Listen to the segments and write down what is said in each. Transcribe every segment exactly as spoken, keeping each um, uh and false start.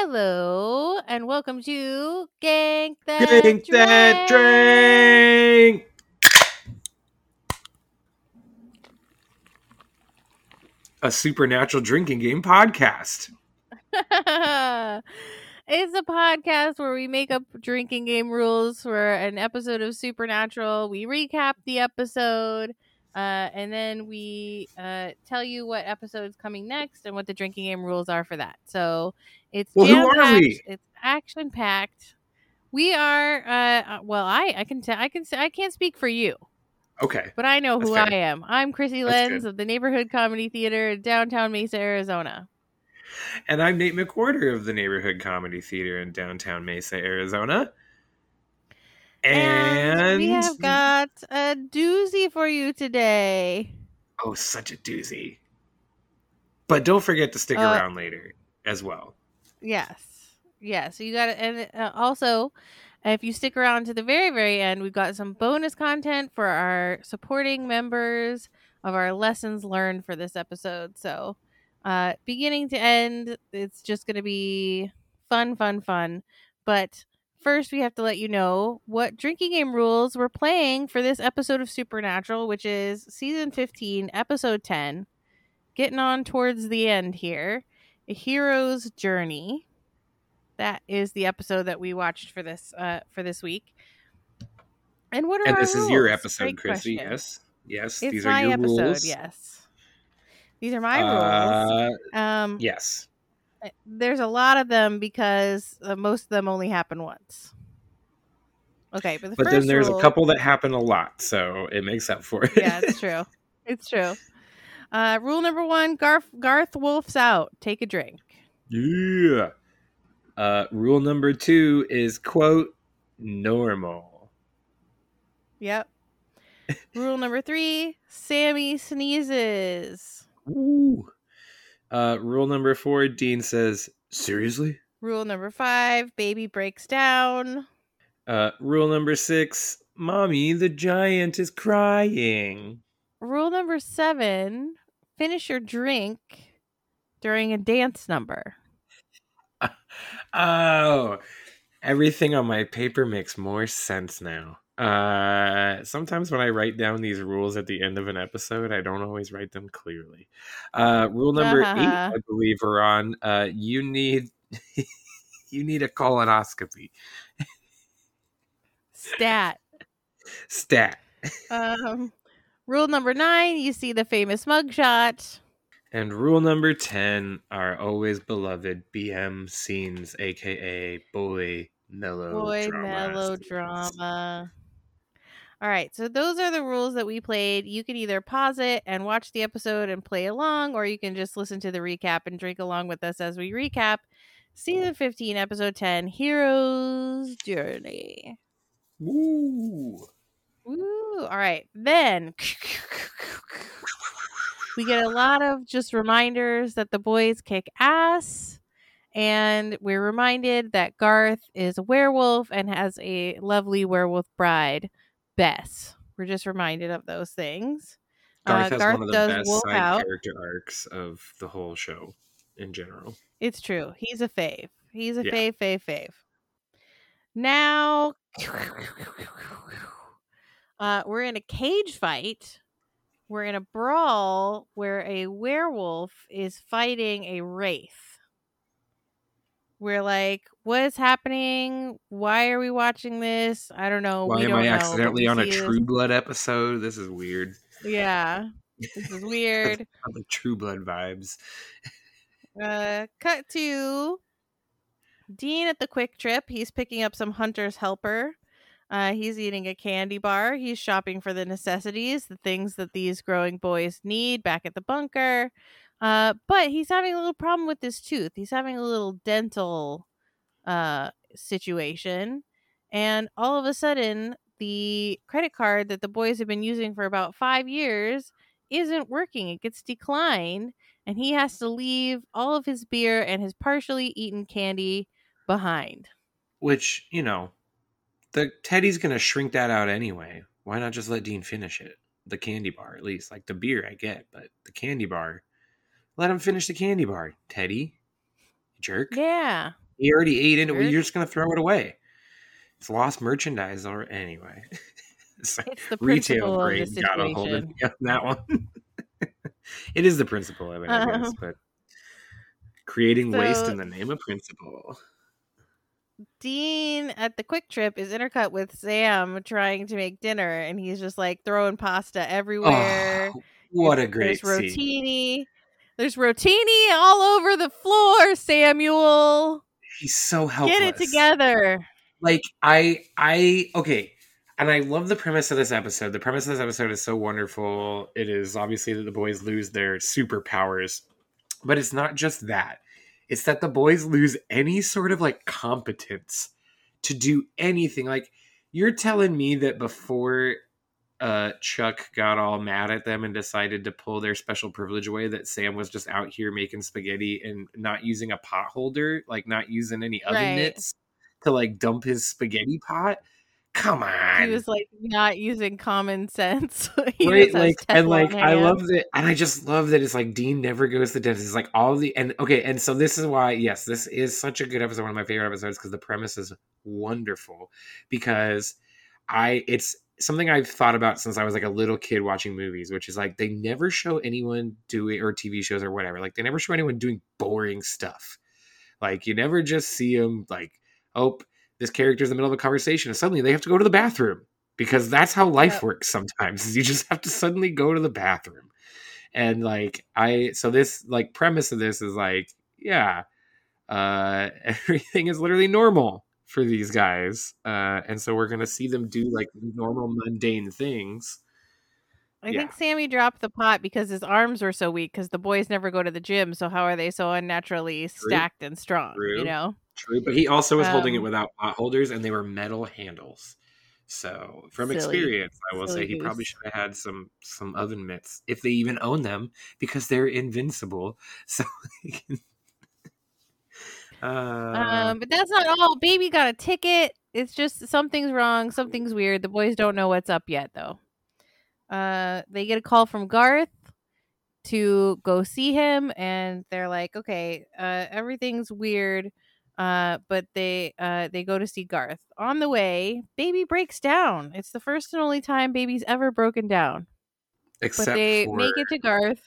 Hello and welcome to Gank That Drink. Gank That Drink. A supernatural drinking game podcast. It's a podcast where we make up drinking game rules for an episode of Supernatural. We recap the episode uh, and then we uh, tell you what episode's coming next and what the drinking game rules are for that. So it's well, who are we? It's action packed. We are. Uh, well, I I can tell I can say I can't speak for you. Okay, but I know who I am. I'm Chrissy Lenz of the Neighborhood Comedy Theater in downtown Mesa, Arizona. And I'm Nate McWhorter of the Neighborhood Comedy Theater in downtown Mesa, Arizona. And, and we have got a doozy for you today. Oh, such a doozy. But don't forget to stick uh, around later as well. Yes. Yeah. So you got to, and uh, also, if you stick around to the very, very end, we've got some bonus content for our supporting members of our lessons learned for this episode. So Uh, beginning to end, it's just going to be fun, fun, fun. But first, we have to let you know what drinking game rules we're playing for this episode of Supernatural, which is season fifteen, episode ten. Getting on towards the end here. A Hero's Journey. That is the episode that we watched for this uh, for this week. And what are and our rules? And this is your episode, Great Chrissy. Question. Yes. Yes. It's these are your episode, rules. Yes. These are my rules. Uh, um, yes. There's a lot of them because uh, most of them only happen once. Okay, but the but first then there's rule, a couple that happen a lot, so it makes up for it. Yeah, it's true. It's true. Uh, rule number one, Garth, Garth Wolf's out. Take a drink. Yeah. Uh, rule number two is, quote, normal. Yep. Rule number three, Sammy sneezes. Ooh. Uh, rule number four, Dean says, seriously? Rule number five, baby breaks down. Uh, rule number six, mommy, the giant is crying. Rule number seven, finish your drink during a dance number. Uh, oh, everything on my paper makes more sense now. Uh, sometimes when I write down these rules at the end of an episode, I don't always write them clearly. Uh, rule number uh-huh. eight, I believe, we're on. Uh, you need you need a colonoscopy. Stat. Stat. Um, rule number nine, you see the famous mugshot. And rule number ten, our always beloved B M scenes, aka boy melodrama. Boy melodrama. All right, so those are the rules that we played. You can either pause it and watch the episode and play along, or you can just listen to the recap and drink along with us as we recap season fifteen, episode ten, Hero's Journey. Woo! Woo! All right, then we get a lot of just reminders that the boys kick ass, and we're reminded that Garth is a werewolf and has a lovely werewolf bride, Bess. We're just reminded of those things. Garth uh, has Garth one of the best wolf side out. character arcs of the whole show in general. It's true. He's a fave. He's a yeah. fave, fave, fave. Now, uh, we're in a cage fight. We're in a brawl where a werewolf is fighting a wraith. We're like, what is happening? Why are we watching this? I don't know. Why we am don't I know. accidentally on a True Blood episode? This is weird. Yeah, this is weird. The True Blood vibes. uh, cut to Dean at the Quick Trip. He's picking up some Hunter's Helper. Uh, he's eating a candy bar. He's shopping for the necessities, the things that these growing boys need back at the bunker. Uh, but he's having a little problem with his tooth. He's having a little dental uh, situation. And all of a sudden, the credit card that the boys have been using for about five years isn't working. It gets declined. And he has to leave all of his beer and his partially eaten candy behind. Which, you know, the Teddy's going to shrink that out anyway. Why not just let Dean finish it? The candy bar, at least. Like, the beer, I get. But the candy bar... Let him finish the candy bar, Teddy. Jerk. Yeah. He already ate into it. Well, you're just going to throw it away. It's lost merchandise already. Anyway. So it's the retail brain got a hold of me on that one. It is the principle of it, I uh, guess, but creating so waste in the name of principle. Dean at the Quick Trip is intercut with Sam trying to make dinner, and he's just like throwing pasta everywhere. Oh, what a great There's rotini. Scene. There's rotini all over the floor, Samuel. He's so helpless. Get it together. Like, I, I, okay. And I love the premise of this episode. The premise of this episode is so wonderful. It is obviously that the boys lose their superpowers, but it's not just that. It's that the boys lose any sort of like competence to do anything. Like, you're telling me that before uh, Chuck got all mad at them and decided to pull their special privilege away, that Sam was just out here making spaghetti and not using a pot holder, like not using any oven right. mitts to like dump his spaghetti pot. Come on. He was like not using common sense. Right, like, and like hands. I love that, and I just love that it's like Dean never goes to the dentist. It's like all the and okay, and so this is why, yes, this is such a good episode, one of my favorite episodes, because the premise is wonderful. Because I it's something I've thought about since I was like a little kid watching movies, which is like they never show anyone doing or T V shows or whatever. Like they never show anyone doing boring stuff. Like you never just see them like, oh, this character's in the middle of a conversation and suddenly they have to go to the bathroom, because that's how life yep. works sometimes, is you just have to suddenly go to the bathroom. And like, I, so this like premise of this is like, yeah, uh, everything is literally normal for these guys. Uh, and so we're going to see them do like normal mundane things. I yeah. think Sammy dropped the pot because his arms were so weak, because the boys never go to the gym. So how are they so unnaturally True. stacked and strong, True. you know? True, but he also was um, holding it without pot holders, and they were metal handles. So, from silly, experience, I will say he goose. probably should have had some some oven mitts, if they even own them, because they're invincible. So, can, uh, um, but that's not all. Baby got a ticket. It's just something's wrong, something's weird. The boys don't know what's up yet, though. Uh, they get a call from Garth to go see him, and they're like, "Okay, uh, everything's weird." Uh, but they uh, they go to see Garth. On the way, Baby breaks down. It's the first and only time Baby's ever broken down. Except but they for... make it to Garth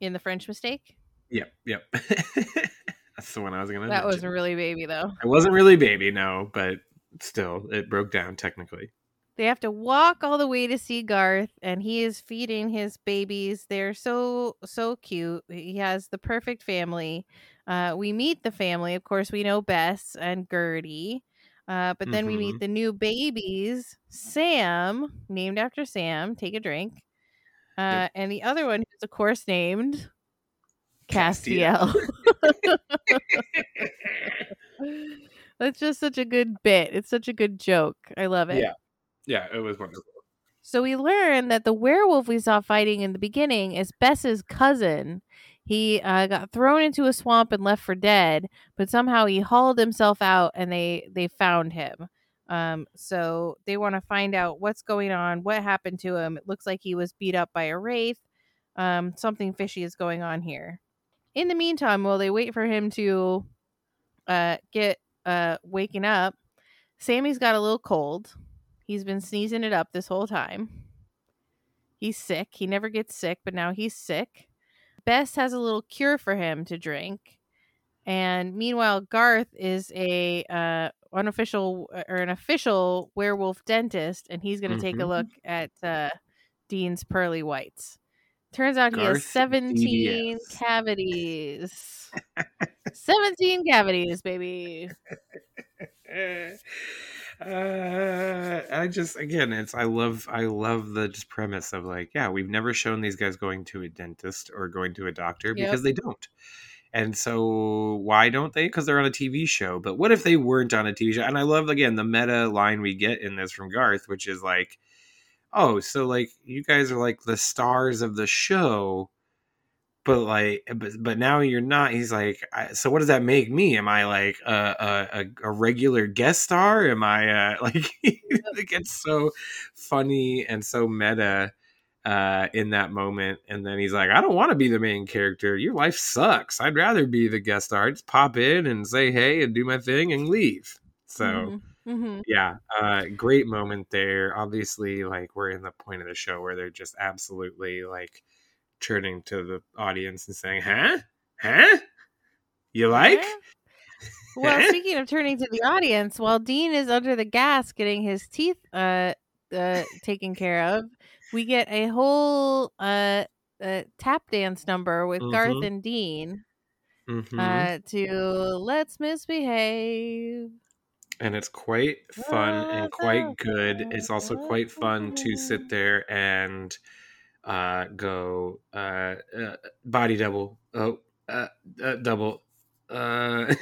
in the French mistake. Yep, yep. That's the one I was going to That mention. Wasn't really Baby, though. It wasn't really Baby, no, but still, it broke down technically. They have to walk all the way to see Garth, and he is feeding his babies. They're so, so cute. He has the perfect family. Uh, we meet the family. Of course, we know Bess and Gertie. Uh, but then mm-hmm. we meet the new babies. Sam, named after Sam. Take a drink. Uh, yep. And the other one is, of course, named Castiel. Castiel. That's just such a good bit. It's such a good joke. I love it. Yeah, yeah, it was wonderful. So we learn that the werewolf we saw fighting in the beginning is Bess's cousin. He uh, got thrown into a swamp and left for dead, but somehow he hauled himself out, and they, they found him. Um, so they want to find out what's going on, what happened to him. It looks like he was beat up by a wraith. Um, something fishy is going on here. In the meantime, while they wait for him to uh, get uh, waking up, Sammy's got a little cold. He's been sneezing it up this whole time. He's sick. He never gets sick, but now he's sick. Bess has a little cure for him to drink, and meanwhile Garth is a uh, unofficial or an official werewolf dentist, and he's going to mm-hmm. take a look at uh, Dean's pearly whites. Turns out Garth he has seventeen D D S. Cavities. seventeen cavities, baby. Uh, I just again, it's I love I love the just premise of like, yeah, we've never shown these guys going to a dentist or going to a doctor yep. because they don't, and so why don't they? Because they're on a T V show. But what if they weren't on a T V show? And I love again the meta line we get in this from Garth, which is like, oh, so like you guys are like the stars of the show, but like, but, but now you're not. He's like, I, so what does that make me? Am I like a a, a regular guest star? Am I uh, like? It gets so funny and so meta, uh, in that moment. And then he's like, I don't want to be the main character. Your life sucks. I'd rather be the guest star. Just pop in and say, hey, and do my thing and leave. So, mm-hmm. Mm-hmm. yeah, uh, great moment there. Obviously, like, we're in the point of the show where they're just absolutely, like, turning to the audience and saying, huh? Huh? You like? Yeah. Well, speaking of turning to the audience, while Dean is under the gas getting his teeth uh, uh, taken care of, we get a whole uh, uh, tap dance number with mm-hmm. Garth and Dean mm-hmm. uh, to Let's Misbehave. And it's quite fun and quite good. It's also quite fun to sit there and uh, go uh, uh, body double, oh, uh, uh, double. Uh,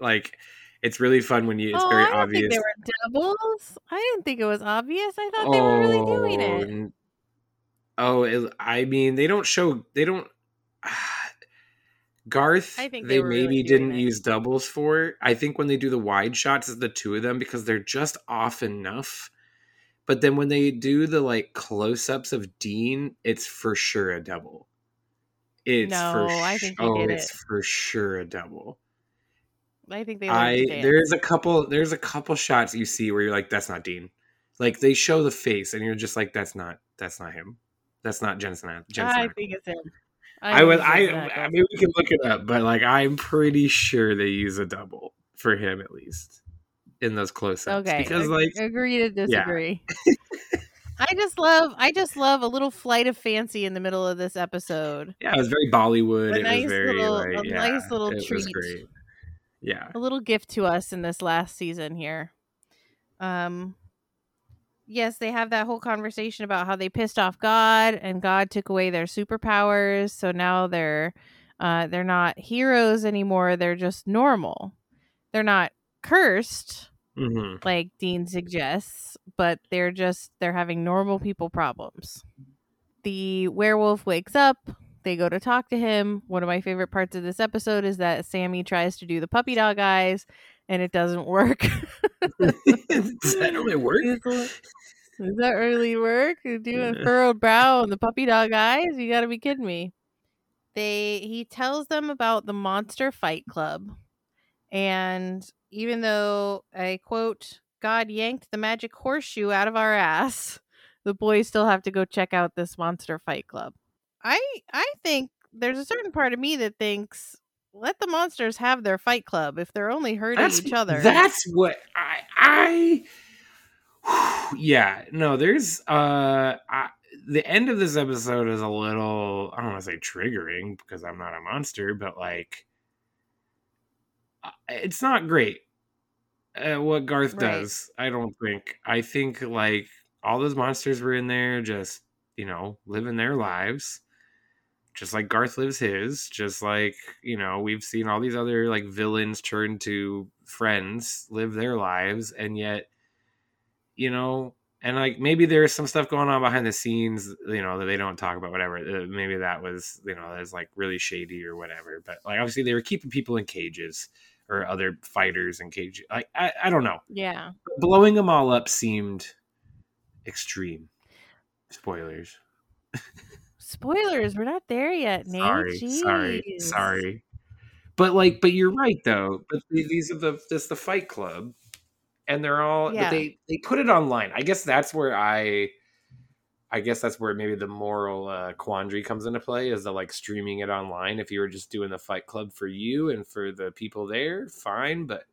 like, it's really fun when you. It's oh, very I don't obvious. Think they were doubles. I didn't think it was obvious. I thought oh, they were really doing it. Oh, it, I mean, they don't show. They don't. Uh, Garth, I think they, they maybe really didn't it. use doubles for. I think when they do the wide shots, it's the two of them because they're just off enough. But then when they do the like close-ups of Dean, it's for sure a double. It's no, for sh- I think they oh, did it's it. for sure a double. I think they. I there's a couple. There's a couple shots you see where you're like, that's not Dean. Like they show the face, and you're just like, that's not. That's not him. That's not Jensen. Jensen. I think it's him. I, I was. I. I mean, we can look it up, but like, I'm pretty sure they use a double for him at least in those close-ups. Okay, because I, like, agree to disagree. Yeah. I just love, I just love a little flight of fancy in the middle of this episode. Yeah, it was very Bollywood. A nice it was very, little, like, a yeah, nice little it treat. Was great. Yeah, a little gift to us in this last season here. Um, yes, they have that whole conversation about how they pissed off God and God took away their superpowers, so now they're, uh, they're not heroes anymore. They're just normal. They're not cursed. Mm-hmm. Like Dean suggests, but they're just they're having normal people problems. The werewolf wakes up, they go to talk to him. One of my favorite parts of this episode is that Sammy tries to do the puppy dog eyes and it doesn't work. Does that really work? Does that really work? You're doing yeah. furrowed brow and the puppy dog eyes? You gotta be kidding me. They he tells them about the Monster Fight Club. And even though, I quote, God yanked the magic horseshoe out of our ass, the boys still have to go check out this Monster Fight Club. I I think there's a certain part of me that thinks, let the monsters have their fight club if they're only hurting that's, each other. That's what I... I whew, yeah, no, there's... uh, I, the end of this episode is a little, I don't want to say triggering because I'm not a monster, but like... It's not great uh, what Garth right. does. I don't think. I think like all those monsters were in there, just you know, living their lives, just like Garth lives his. Just like you know, we've seen all these other like villains turn to friends, live their lives, and yet you know, and like maybe there's some stuff going on behind the scenes, you know, that they don't talk about. Whatever, maybe that was you know, that was like really shady or whatever. But like obviously they were keeping people in cages. Or other fighters in cage. I, I I don't know. Yeah. Blowing them all up seemed extreme. Spoilers. Spoilers. We're not there yet, Nate. Sorry, Jeez. sorry, sorry. But like, but you're right though. But these are the this the Fight Club, and they're all. Yeah. But they they put it online. I guess that's where I. I guess that's where maybe the moral uh, quandary comes into play is the like streaming it online. If you were just doing the Fight Club for you and for the people there, fine. But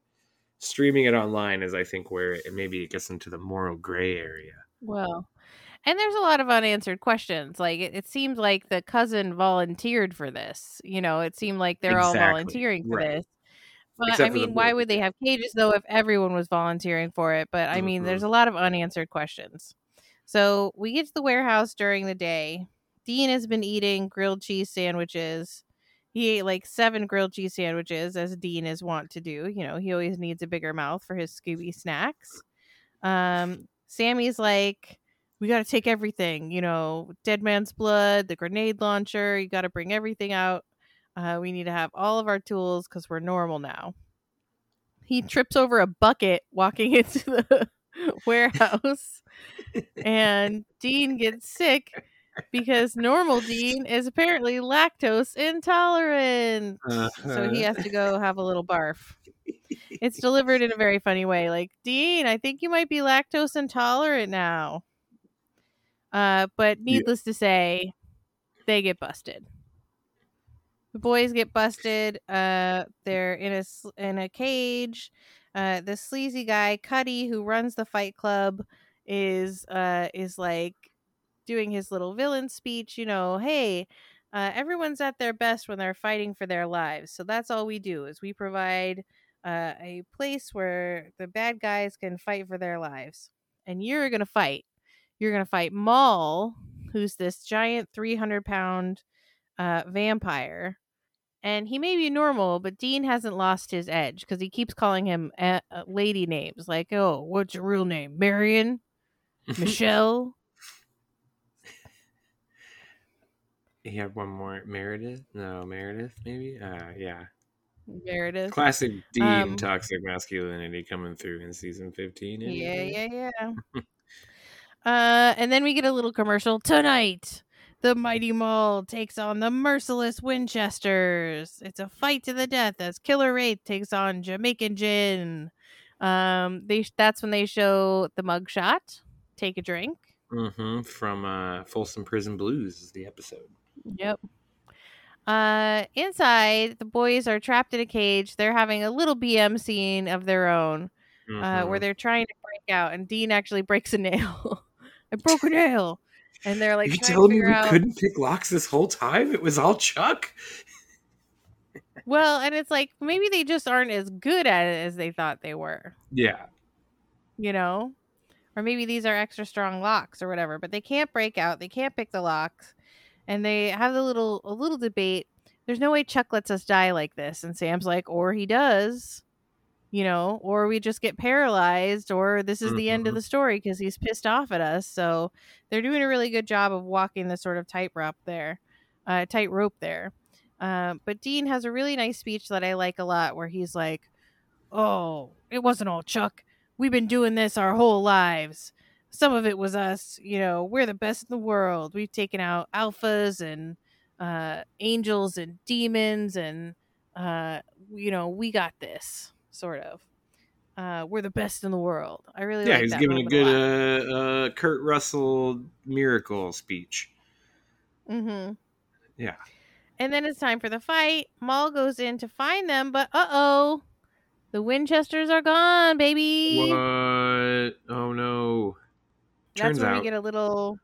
streaming it online is, I think, where it maybe it gets into the moral gray area. Well, and there's a lot of unanswered questions. Like it, it seems like the cousin volunteered for this. You know, it seemed like they're exactly. all volunteering for right. this. But Except I mean, why would they have cages though if everyone was volunteering for it? But I mean, mm-hmm. there's a lot of unanswered questions. So we get to the warehouse during the day. Dean has been eating grilled cheese sandwiches. He ate like seven grilled cheese sandwiches, as Dean is wont to do. You know, he always needs a bigger mouth for his Scooby snacks. Um, Sammy's like, we got to take everything. You know, Dead Man's Blood, the grenade launcher. You got to bring everything out. Uh, we need to have all of our tools because we're normal now. He trips over a bucket walking into the... warehouse and Dean gets sick because normal Dean is apparently lactose intolerant. Uh-huh. So he has to go have a little barf. It's delivered in a very funny way. Like, Dean, I think you might be lactose intolerant now. Uh, but needless yeah. to say, they get busted. The boys get busted. Uh, they're in a, in a cage. Uh, the sleazy guy, Cuddy, who runs the fight club, is uh, is like doing his little villain speech. You know, hey, uh, everyone's at their best when they're fighting for their lives. So that's all we do is we provide uh, a place where the bad guys can fight for their lives. And you're going to fight. You're going to fight Maul, who's this giant three hundred pound uh, vampire. And he may be normal, but Dean hasn't lost his edge because he keeps calling him a- a lady names. Like, oh, what's your real name? Marion? Michelle? He had one more. Meredith? No, Meredith, maybe? Uh, yeah. Meredith. Classic Dean um, toxic masculinity coming through in season fifteen. Yeah, it? yeah, yeah. Uh, and then we get a little commercial. Tonight, the mighty Maul takes on the merciless Winchesters. It's a fight to the death as Killer Wraith takes on Jamaican Gin. Um, they that's when they show the mugshot. Take a drink. Mm-hmm. From uh, Folsom Prison Blues is the episode. Yep. Uh, inside, the boys are trapped in a cage. They're having a little B M scene of their own, mm-hmm. uh, where they're trying to break out, and Dean actually breaks a nail. I broke a nail. And they're like, you told me we out... couldn't pick locks this whole time? It was all Chuck? Well, and it's like, maybe they just aren't as good at it as they thought they were. Yeah. You know? Or maybe these are extra strong locks or whatever, but they can't break out. They can't pick the locks. And they have a little, a little debate. There's no way Chuck lets us die like this. And Sam's like, or he does. You know, or we just get paralyzed, or this is the mm-hmm. end of the story because he's pissed off at us. So they're doing a really good job of walking the sort of tightrope there, uh, tightrope there. Uh, but Dean has a really nice speech that I like a lot where he's like, oh, it wasn't all Chuck. We've been doing this our whole lives. Some of it was us. You know, we're the best in the world. We've taken out alphas and uh, angels and demons. And, uh, you know, we got this. Sort of. Uh, we're the best in the world. I really yeah, like that. Yeah, he's giving a good a uh, uh, Kurt Russell miracle speech. Mm-hmm. Yeah. And then it's time for the fight. Maul goes in to find them, but uh-oh, the Winchesters are gone, baby. What? Oh, no. Turns That's when out, we get a little...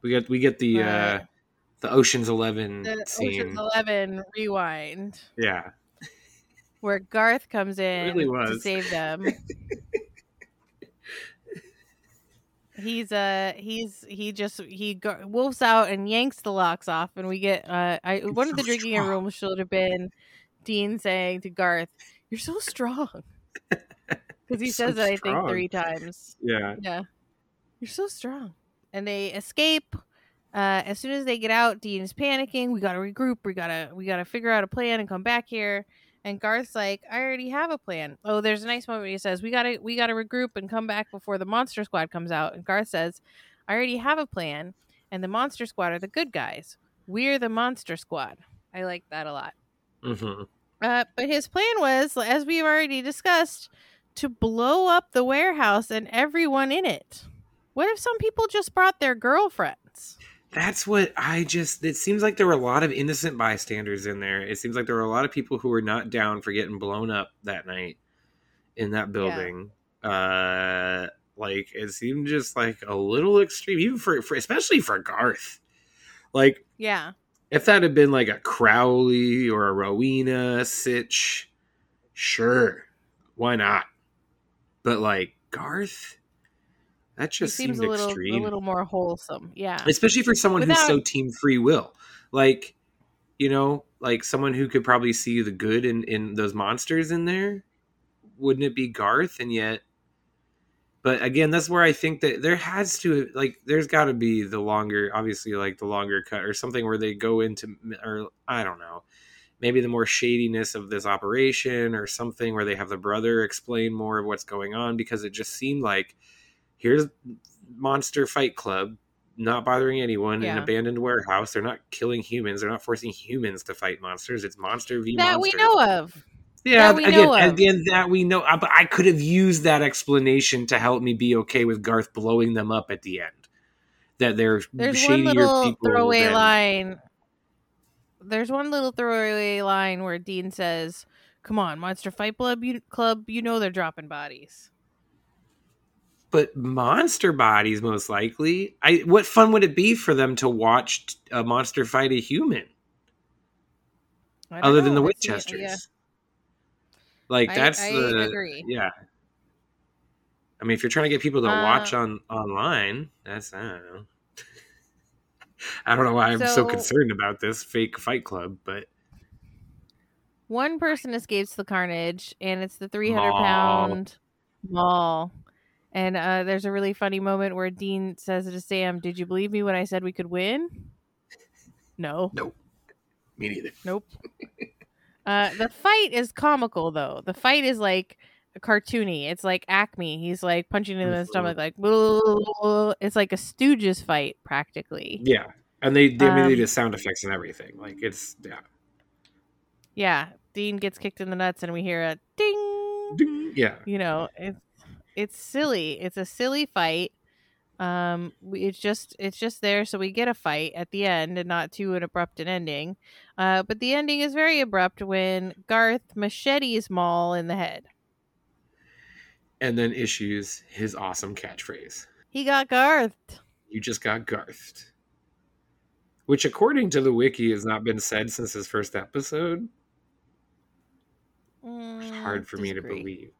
We get, we get the, uh, uh, the Ocean's Eleven the scene. Ocean's Eleven rewind. Yeah. Where Garth comes in really to save them. he's uh he's he just he go- wolfs out and yanks the locks off, and we get uh I one so of the drinking strong. room should have been Dean saying to Garth, "You're so strong," because he says so that strong. I think three times. Yeah, yeah, you're so strong, and they escape. Uh, as soon as they get out, Dean's panicking. We gotta regroup. We gotta we gotta figure out a plan and come back here. And Garth's like, I already have a plan. Oh, there's a nice moment where he says, we gotta we gotta regroup and come back before the Monster Squad comes out. And Garth says, I already have a plan. And the Monster Squad are the good guys. We're the Monster Squad. I like that a lot. Mm-hmm. Uh, but his plan was, as we've already discussed, to blow up the warehouse and everyone in it. What if some people just brought their girlfriends? That's what I just... It seems like there were a lot of innocent bystanders in there. It seems like there were a lot of people who were not down for getting blown up that night in that building. Yeah. Uh, like, it seemed just like a little extreme, even for, for especially for Garth. Like, yeah, if that had been like a Crowley or a Rowena sitch, sure, why not? But like, Garth... That just seems a little, extreme. a little more wholesome, yeah. Especially for someone Without... who's so team free will, like you know, like someone who could probably see the good in, in those monsters in there. Wouldn't it be Garth? And yet, but again, that's where I think that there has to like there's got to be the longer, obviously, like the longer cut or something where they go into, or I don't know, maybe the more shadiness of this operation or something where they have the brother explain more of what's going on because it just seemed like. Here's Monster Fight Club. not bothering anyone, yeah. in an abandoned warehouse. They're not killing humans. They're not forcing humans to fight monsters. It's monster v that monster. That we know of. Yeah, that we again, know of. again, that we know. But I could have used that explanation to help me be okay with Garth blowing them up at the end. That they're There's shadier one little people throwaway than... line. There's one little throwaway line where Dean says, "Come on, Monster Fight Club, you, club, you know they're dropping bodies." But monster bodies, most likely. I what fun would it be for them to watch a monster fight a human? Other know. than the Winchesters. Yeah. Like I, that's I the agree. Yeah. I mean, if you're trying to get people to uh, watch on online, that's I don't know. I don't know why I'm so, so concerned about this fake fight club, but one person escapes the carnage, and it's the three hundred pound Maul. And uh, there's a really funny moment where Dean says to Sam, "Did you believe me when I said we could win?" No. Nope. Me neither. Nope. uh, the fight is comical, though. The fight is like cartoony. It's like Acme. He's like punching him in the stomach, like blah. It's like a Stooges fight, practically. Yeah, and they they, um, I mean, they do sound effects and everything. Like it's yeah. Yeah, Dean gets kicked in the nuts, and we hear a ding. Ding. Yeah. You know it's. It's silly. It's a silly fight. Um, it's just it's just there so we get a fight at the end and not too an abrupt an ending. Uh, but the ending is very abrupt when Garth machetes Maul in the head. And then issues his awesome catchphrase. He got Garthed. You just got Garthed. Which, according to the wiki, has not been said since his first episode. Mm, it's hard for disagree. me to believe.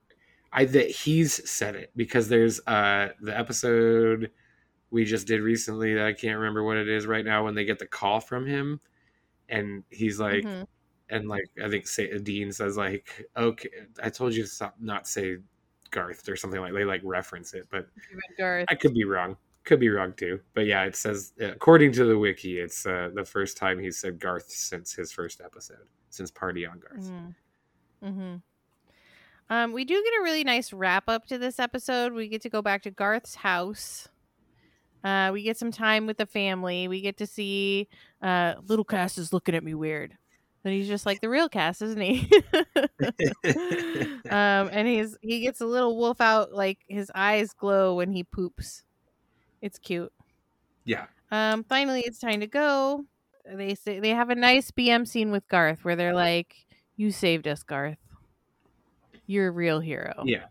I that he's said it, because there's uh the episode we just did recently that I can't remember what it is right now, when they get the call from him and he's like, mm-hmm. and like I think say, Dean says like, "Okay, I told you to stop, not say Garth," or something like. They like reference it, but Garth. I could be wrong, could be wrong too. But yeah, it says according to the wiki, it's uh, the first time he said Garth since his first episode, since Party on Garth. Mm-hmm. mm-hmm. Um, we do get a really nice wrap up to this episode. We get to go back to Garth's house. Uh, we get some time with the family. We get to see uh, little Cass is looking at me weird. Then he's just like the real Cass, isn't he? um, and he's he gets a little wolf out, like his eyes glow when he poops. It's cute. Yeah. Um. Finally, it's time to go. They say, they have a nice B M scene with Garth where they're like, "You saved us, Garth. You're a real hero." Yeah.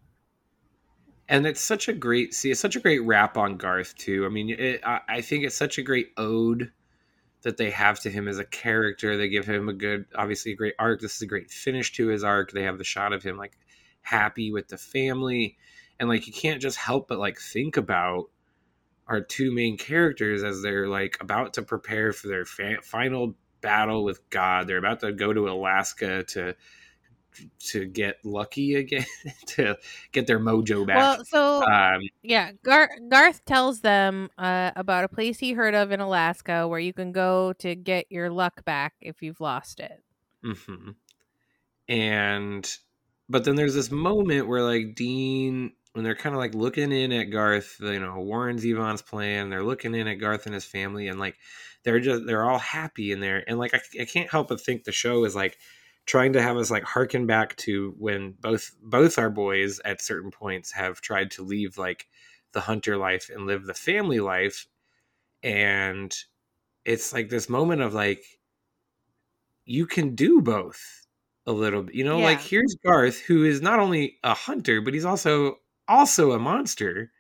And it's such a great, see, it's such a great rap on Garth too. I mean, it, I, I think it's such a great ode that they have to him as a character. They give him a good, obviously a great arc. This is a great finish to his arc. They have the shot of him like happy with the family. And like, you can't just help but like think about our two main characters as they're like about to prepare for their fa- final battle with God. They're about to go to Alaska to, to get lucky again, to get their mojo back. Well, so um, yeah, Gar- Garth tells them uh, about a place he heard of in Alaska where you can go to get your luck back if you've lost it. Mm-hmm. And but then there's this moment where like Dean, when they're kind of like looking in at Garth, you know, Warren Zevon's plan. They're looking in at Garth and his family, and like they're just they're all happy in there. And like I, I can't help but think the show is like trying to have us like harken back to when both both our boys at certain points have tried to leave like the hunter life and live the family life. And it's like this moment of like, you can do both a little bit, you know, yeah. Like here's Garth, who is not only a hunter, but he's also also a monster.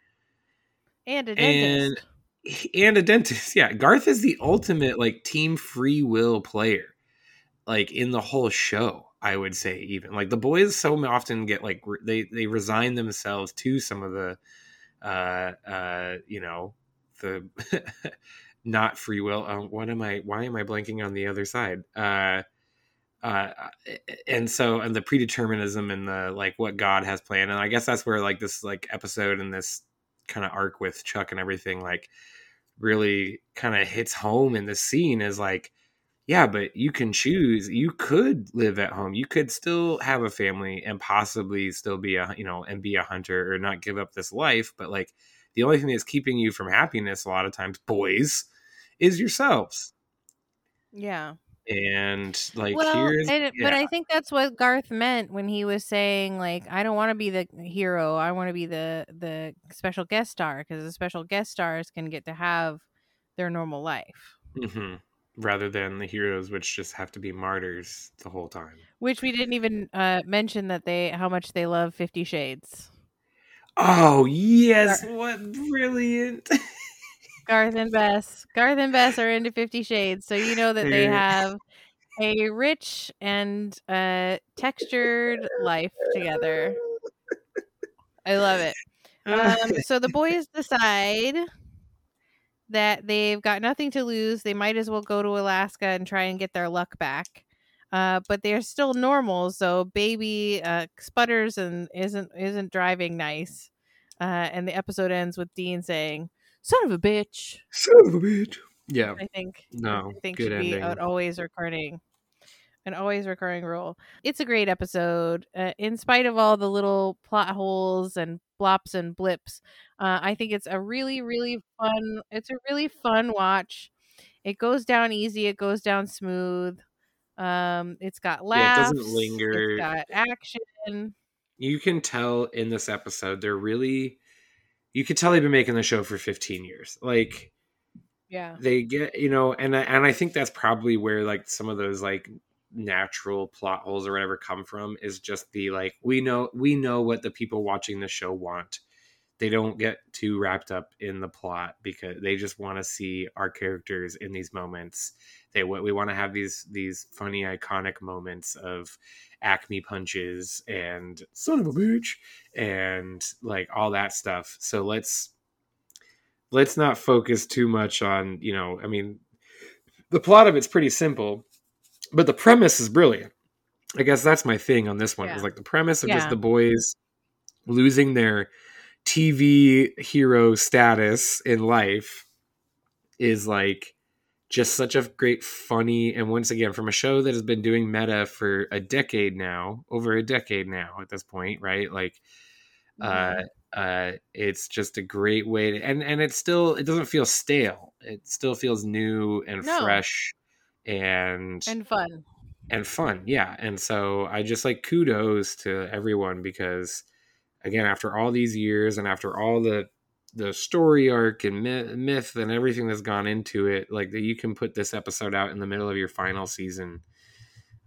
And a dentist. And, and a dentist. Yeah. Garth is the ultimate like team free will player. Like in the whole show, I would say even like the boys so often get like re- they they resign themselves to some of the, uh, uh, you know, the not free will. Um, what am I? Why am I blanking on the other side? Uh, uh, and so and the predeterminism and the like what God has planned. And I guess that's where like this like episode and this kind of arc with Chuck and everything like really kind of hits home in this scene is like. Yeah, but you can choose. You could live at home. You could still have a family and possibly still be a, you know, and be a hunter or not give up this life. But like the only thing that's keeping you from happiness a lot of times, boys, is yourselves. Yeah. And like, well, here's, and, yeah. But I think that's what Garth meant when he was saying, like, I don't want to be the hero. I want to be the, the special guest star, because the special guest stars can get to have their normal life. Mm-hmm. Rather than the heroes, which just have to be martyrs the whole time. Which we didn't even uh, mention that they how much they love Fifty Shades. Oh, yes. Garth. What brilliant. Garth and Bess. Garth and Bess are into Fifty Shades. So you know that they have a rich and uh, textured life together. I love it. Um, so the boys decide that they've got nothing to lose. They might as well go to Alaska and try and get their luck back. Uh, but they're still normal. So baby uh, sputters and isn't isn't driving nice. Uh, and the episode ends with Dean saying, "Son of a bitch." Son of a bitch. Yeah. I think. No. I think good should ending. Be an always recurring, an always recurring role. It's a great episode, uh, in spite of all the little plot holes and blops and blips. Uh, I think it's a really, really fun. It's a really fun watch. It goes down easy. It goes down smooth. Um, it's got laughs. Yeah, it doesn't linger. It's got action. You can tell in this episode, they're really. You could tell they've been making the show for fifteen years. Like, yeah, they get, you know, and and I think that's probably where like some of those like natural plot holes or whatever come from, is just the like, we know we know what the people watching the show want. They don't get too wrapped up in the plot because they just want to see our characters in these moments. They we want to have these these funny iconic moments of Acme punches and son of a bitch and like all that stuff. So let's let's not focus too much on, you know, I mean, the plot of it's pretty simple, but the premise is brilliant. I guess that's my thing on this one. Yeah. Is like the premise of yeah. just the boys losing their T V hero status in life is like just such a great funny. And once again, from a show that has been doing meta for a decade now, over a decade now at this point, right? Like, mm-hmm. uh, uh, it's just a great way to, and, and it's still, it doesn't feel stale. It still feels new and no. fresh and, and fun and fun. Yeah. And so I just like kudos to everyone, because again, after all these years and after all the the story arc and myth and everything that's gone into it, like that you can put this episode out in the middle of your final season,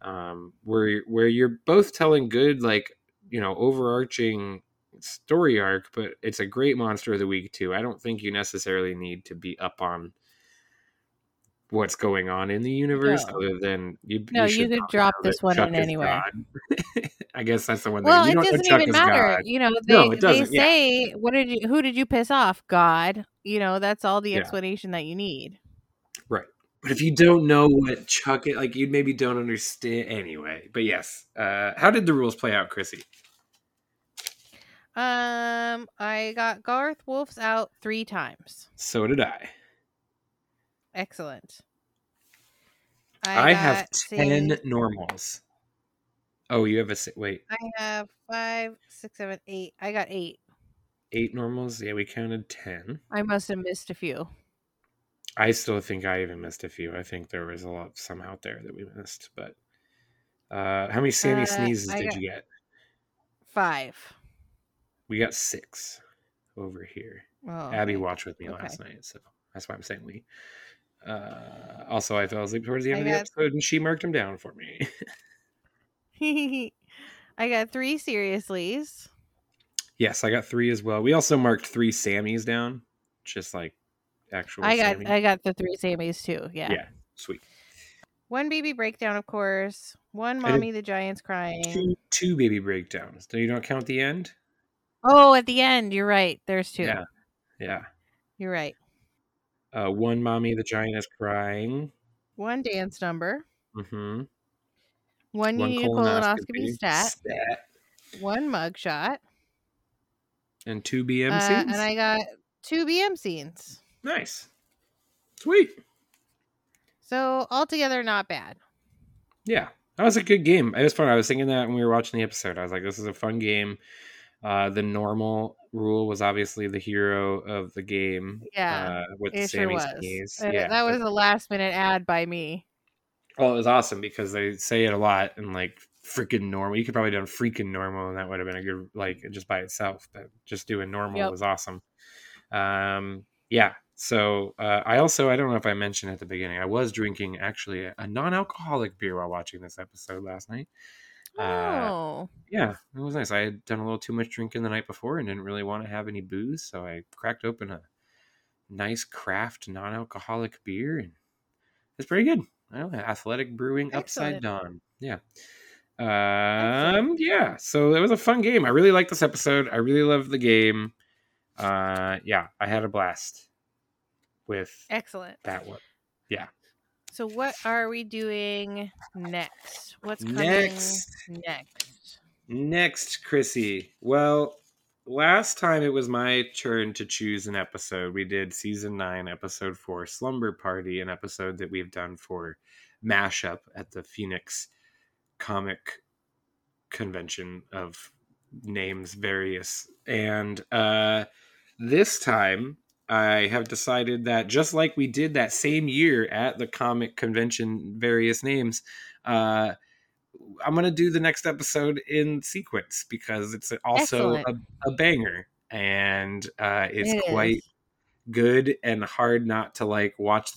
um, where where you're both telling good, like, you know, overarching story arc, but it's a great monster of the week too. I don't think you necessarily need to be up on what's going on in the universe, no. other than you. No, you, you could drop this one Chuck in anywhere. I guess that's the one. Well, thing. You it don't doesn't even matter. God. You know, they, no, they say, yeah. "What did you? Who did you piss off?" God. You know, that's all the explanation yeah. that you need. Right, but if you don't know what Chuck, it like you maybe don't understand anyway. But yes, uh, how did the rules play out, Krissy? Um, I got Garth Wolf's out three times. So did I. Excellent. I, I have ten saved. normals. Oh, you have a wait. I have five, six, seven, eight. I got eight. Eight normals. Yeah, we counted ten. I must have missed a few. I still think I even missed a few. I think there was a lot some out there that we missed. But uh, how many Sammy uh, sneezes did you get? Five. We got six over here. Oh, Abby okay. watched with me okay. last night, so that's why I'm saying we. Uh, also, I fell asleep towards the end I of the got... episode, and she marked them down for me. I got three seriously's. Yes, I got three as well. We also marked three Sammys down, just like actual. I got Sammy. I got the three Sammys too. Yeah. Yeah. Sweet. One baby breakdown, of course. One mommy the giant's crying. Two, two baby breakdowns. So you don't count the end. Oh, at the end, you're right. There's two. Yeah. Yeah. You're right. Uh, one mommy the giant is crying. One dance number. Mm-hmm. One, one you colonoscopy, colonoscopy stat, stat. One mug shot. And two B M uh, scenes? And I got two B M scenes. Nice. Sweet. So altogether not bad. Yeah. That was a good game. It was fun. I was thinking that when we were watching the episode. I was like, this is a fun game. Uh, the normal rule was obviously the hero of the game. Yeah, uh, with it Sammy's sure was. Uh, yeah, that was a last minute ad by me. Well, it was awesome because they say it a lot and like freaking normal. You could probably have done freaking normal, and that would have been a good like just by itself. But just doing normal yep. was awesome. Um, yeah. So uh, I also, I don't know if I mentioned at the beginning, I was drinking actually a, a non-alcoholic beer while watching this episode last night. Oh, uh, yeah, it was nice. I had done a little too much drinking the night before and didn't really want to have any booze, so I cracked open a nice craft non-alcoholic beer, and it's pretty good. I don't know, Athletic Brewing Excellent. Upside Down. Yeah, um, yeah. So it was a fun game. I really liked this episode. I really loved the game. Uh, yeah, I had a blast with Excellent. That one. Yeah. So what are we doing next? What's coming next? Next, next Krissy. Well, last time it was my turn to choose an episode. We did season nine, episode four, Slumber Party, an episode that we've done for mashup at the Phoenix comic convention of names various. And uh, this time I have decided that just like we did that same year at the comic convention, various names, uh, I'm going to do the next episode in sequence because it's also a, a banger, and uh, it's it quite is. good and hard not to like watch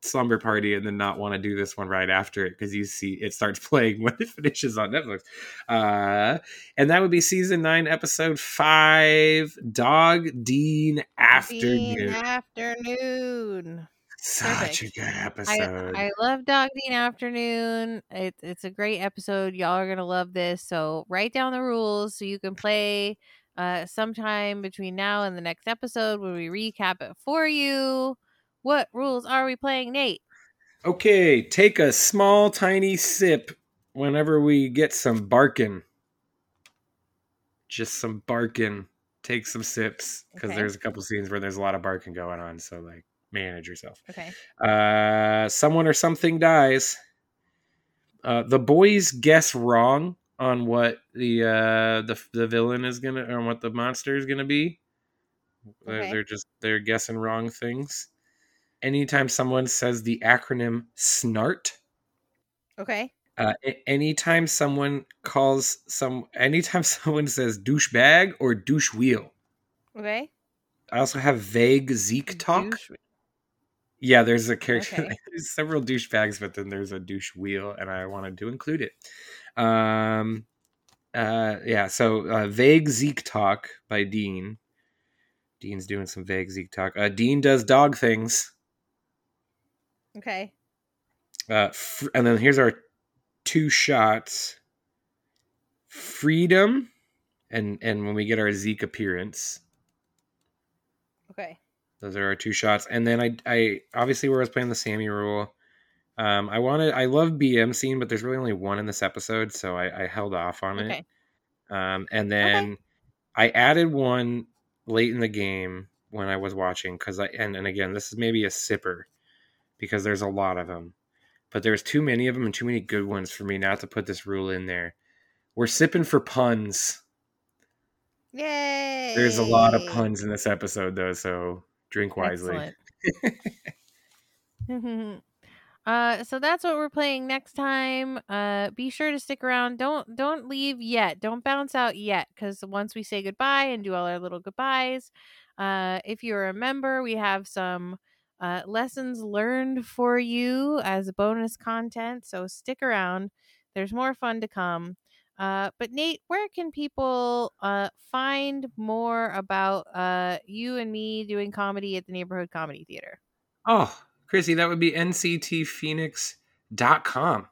Slumber Party and then not want to do this one right after it because you see it starts playing when it finishes on Netflix. Uh, and that would be season nine, episode five, Dog Dean Afternoon. Dean Afternoon. Such Perfect. a good episode. I, I love Dog Dean Afternoon. It, it's a great episode. Y'all are going to love this. So write down the rules so you can play uh, sometime between now and the next episode when we recap it for you. What rules are we playing, Nate? Okay, take a small, tiny sip whenever we get some barking. Just some barking. Take some sips, because okay. there's a couple scenes where there's a lot of barking going on, so, like, manage yourself. Okay. Uh, someone or something dies. Uh, the boys guess wrong on what the uh, the, the villain is going to, or what the monster is going to be. Okay. They're, they're just, they're guessing wrong things. Anytime someone says the acronym SNART. Okay. Uh, anytime someone calls some, anytime someone says douchebag or douche wheel. Okay. I also have vague Zeke talk. Douche. Yeah, there's a character. Okay. There's several douchebags, but then there's a douche wheel, and I wanted to include it. Um, uh, yeah. So uh, vague Zeke talk by Dean. Dean's doing some vague Zeke talk. Uh, Dean does dog things. Okay. Uh, fr- and then here's our two shots. Freedom, and and when we get our Zeke appearance. Okay. Those are our two shots, and then I I obviously where I was playing the Sammy rule. Um, I wanted I love B M scene, but there's really only one in this episode, so I, I held off on okay. it. Um, and then okay. I added one late in the game when I was watching because I and and again this is maybe a sipper. Because there's a lot of them. But there's too many of them and too many good ones for me not to put this rule in there. We're sipping for puns. Yay! There's a lot of puns in this episode, though, so drink wisely. Excellent. uh, so that's what we're playing next time. Uh, be sure to stick around. Don't don't leave yet. Don't bounce out yet, because once we say goodbye and do all our little goodbyes, uh, if you remember, we have some... Uh, lessons learned for you as bonus content, so stick around. There's more fun to come. Uh, but Nate, where can people uh, find more about uh, you and me doing comedy at the Neighborhood Comedy Theater? Oh, Krissy, that would be N C T Phoenix dot com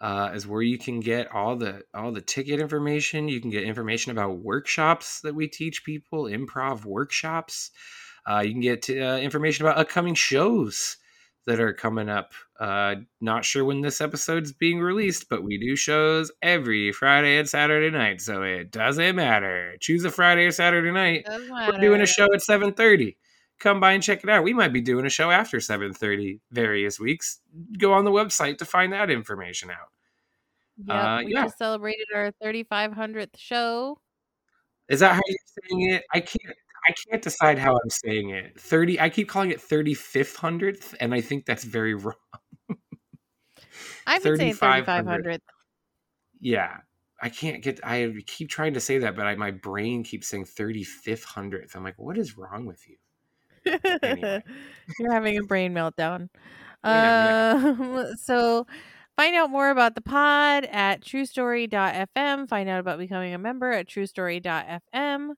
uh, is where you can get all the all the ticket information. You can get information about workshops that we teach people, improv workshops. Uh, you can get uh, information about upcoming shows that are coming up. Uh, not sure when this episode's being released, but we do shows every Friday and Saturday night, so it doesn't matter. Choose a Friday or Saturday night. We're doing a show at seven thirty. Come by and check it out. We might be doing a show after seven thirty various weeks. Go on the website to find that information out. Yeah, uh, we yeah. just celebrated our thirty-five hundredth show. Is that how you're saying it? I can't. I can't decide how I'm saying it. Thirty. I keep calling it thirty-fifth hundredth, and I think that's very wrong. I would say thirty-five hundredth. Yeah, I can't get. I keep trying to say that, but I, my brain keeps saying thirty-fifth hundredth. I'm like, what is wrong with you? Anyway. You're having a brain meltdown. Yeah, um, yeah. So. Find out more about the pod at True Story dot f m. Find out about becoming a member at True Story dot f m.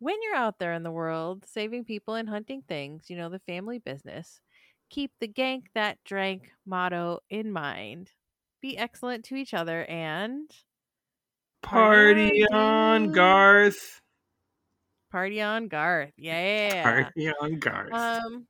When you're out there in the world, saving people and hunting things, you know, the family business, keep the Gank That Drink motto in mind. Be excellent to each other and... Party, party on, Garth! Party on, Garth. Yeah! Party on, Garth. Um...